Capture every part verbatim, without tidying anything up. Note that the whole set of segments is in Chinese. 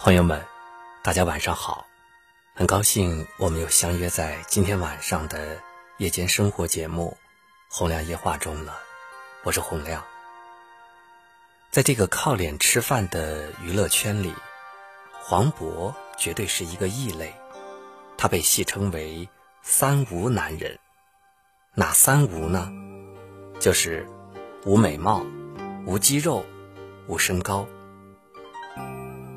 朋友们，大家晚上好，很高兴我们又相约在今天晚上的夜间生活节目洪亮夜话中了。我是洪亮。在这个靠脸吃饭的娱乐圈里，黄渤绝对是一个异类，他被戏称为三无男人。哪三无呢？就是无美貌、无肌肉、无身高。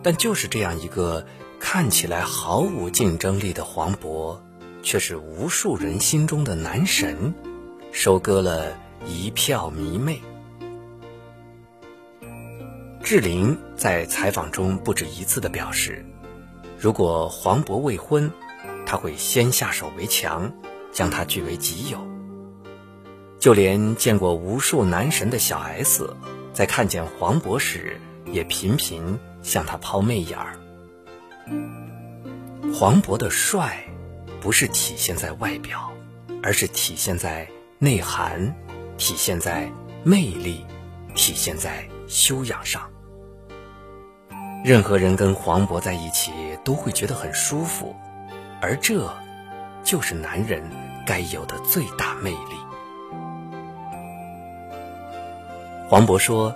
但就是这样一个看起来毫无竞争力的黄渤，却是无数人心中的男神，收割了一票迷妹。志玲在采访中不止一次地表示，如果黄渤未婚，他会先下手为强，将他据为己有。就连见过无数男神的小 S， 在看见黄渤时也频频向他抛媚眼儿。黄渤的帅不是体现在外表，而是体现在内涵，体现在魅力，体现在修养上。任何人跟黄渤在一起都会觉得很舒服，而这就是男人该有的最大魅力。黄渤说，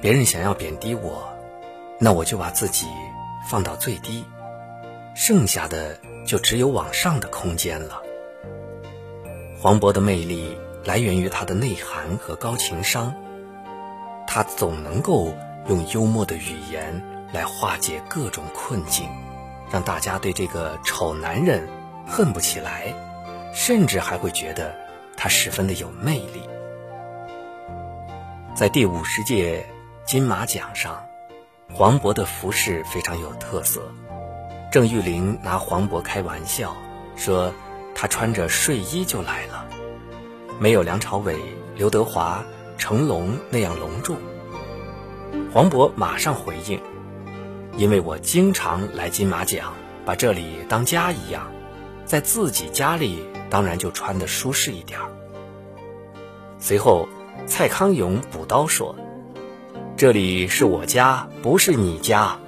别人想要贬低我，那我就把自己放到最低，剩下的就只有往上的空间了。黄渤的魅力来源于他的内涵和高情商，他总能够用幽默的语言来化解各种困境，让大家对这个丑男人恨不起来，甚至还会觉得他十分的有魅力。在第五十届金马奖上，黄渤的服饰非常有特色，郑裕玲拿黄渤开玩笑说，他穿着睡衣就来了，没有梁朝伟、刘德华、成龙那样隆重。黄渤马上回应，因为我经常来金马奖，把这里当家一样，在自己家里当然就穿得舒适一点。随后蔡康永补刀说，这里是我家，不是你家。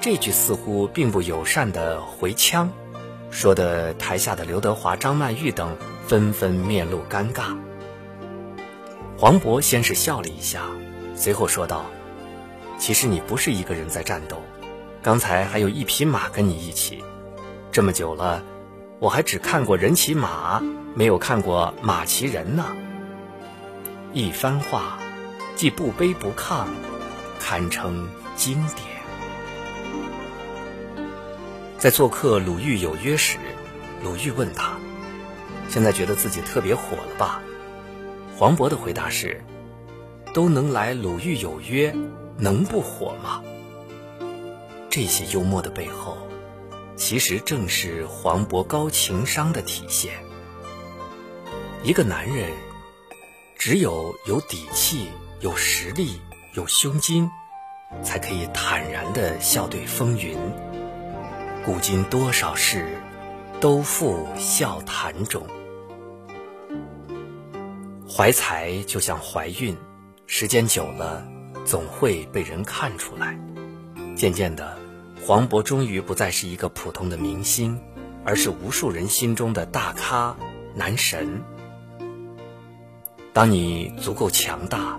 这句似乎并不友善的回呛，说的台下的刘德华、张曼玉等纷纷面露尴尬。黄渤先是笑了一下，随后说道，其实你不是一个人在战斗，刚才还有一匹马跟你一起。这么久了，我还只看过人骑马，没有看过马骑人呢。一番话既不卑不亢，堪称经典。在做客《鲁豫有约》时，鲁豫问他，现在觉得自己特别火了吧？黄渤的回答是，都能来《鲁豫有约》，能不火吗？这些幽默的背后，其实正是黄渤高情商的体现。一个男人只有有底气、有实力、有胸襟，才可以坦然地笑对风云。古今多少事，都付笑谈中。怀才就像怀孕，时间久了总会被人看出来。渐渐的，黄渤终于不再是一个普通的明星，而是无数人心中的大咖男神。当你足够强大，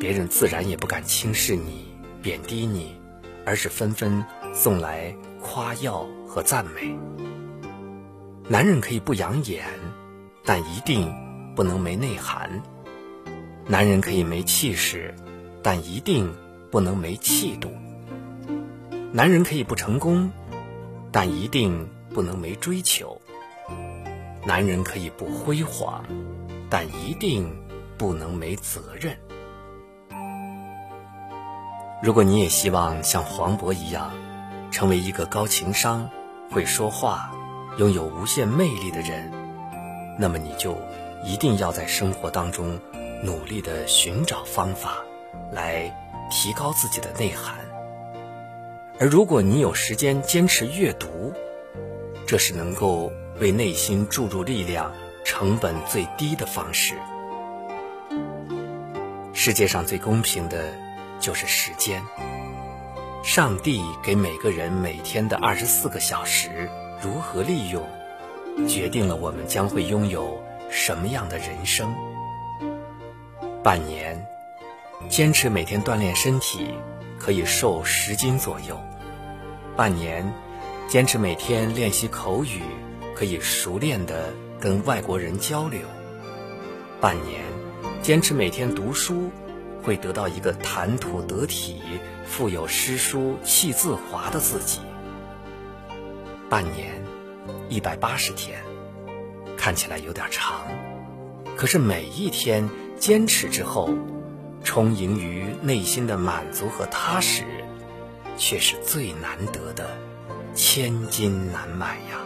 别人自然也不敢轻视你、贬低你，而是纷纷送来夸耀和赞美。男人可以不养眼，但一定不能没内涵。男人可以没气势，但一定不能没气度。男人可以不成功，但一定不能没追求。男人可以不辉煌，但一定不能没责任。如果你也希望像黄渤一样，成为一个高情商、会说话、拥有无限魅力的人，那么你就一定要在生活当中努力地寻找方法来提高自己的内涵。而如果你有时间坚持阅读，这是能够为内心注入力量成本最低的方式。世界上最公平的就是时间，上帝给每个人每天的二十四个小时如何利用，决定了我们将会拥有什么样的人生。半年，坚持每天锻炼身体，可以瘦十斤左右；半年，坚持每天练习口语，可以熟练地跟外国人交流；半年，坚持每天读书，会得到一个谈吐得体、富有诗书气自华的自己。半年，一百八十天，看起来有点长，可是每一天坚持之后，充盈于内心的满足和踏实，却是最难得的，千金难买呀。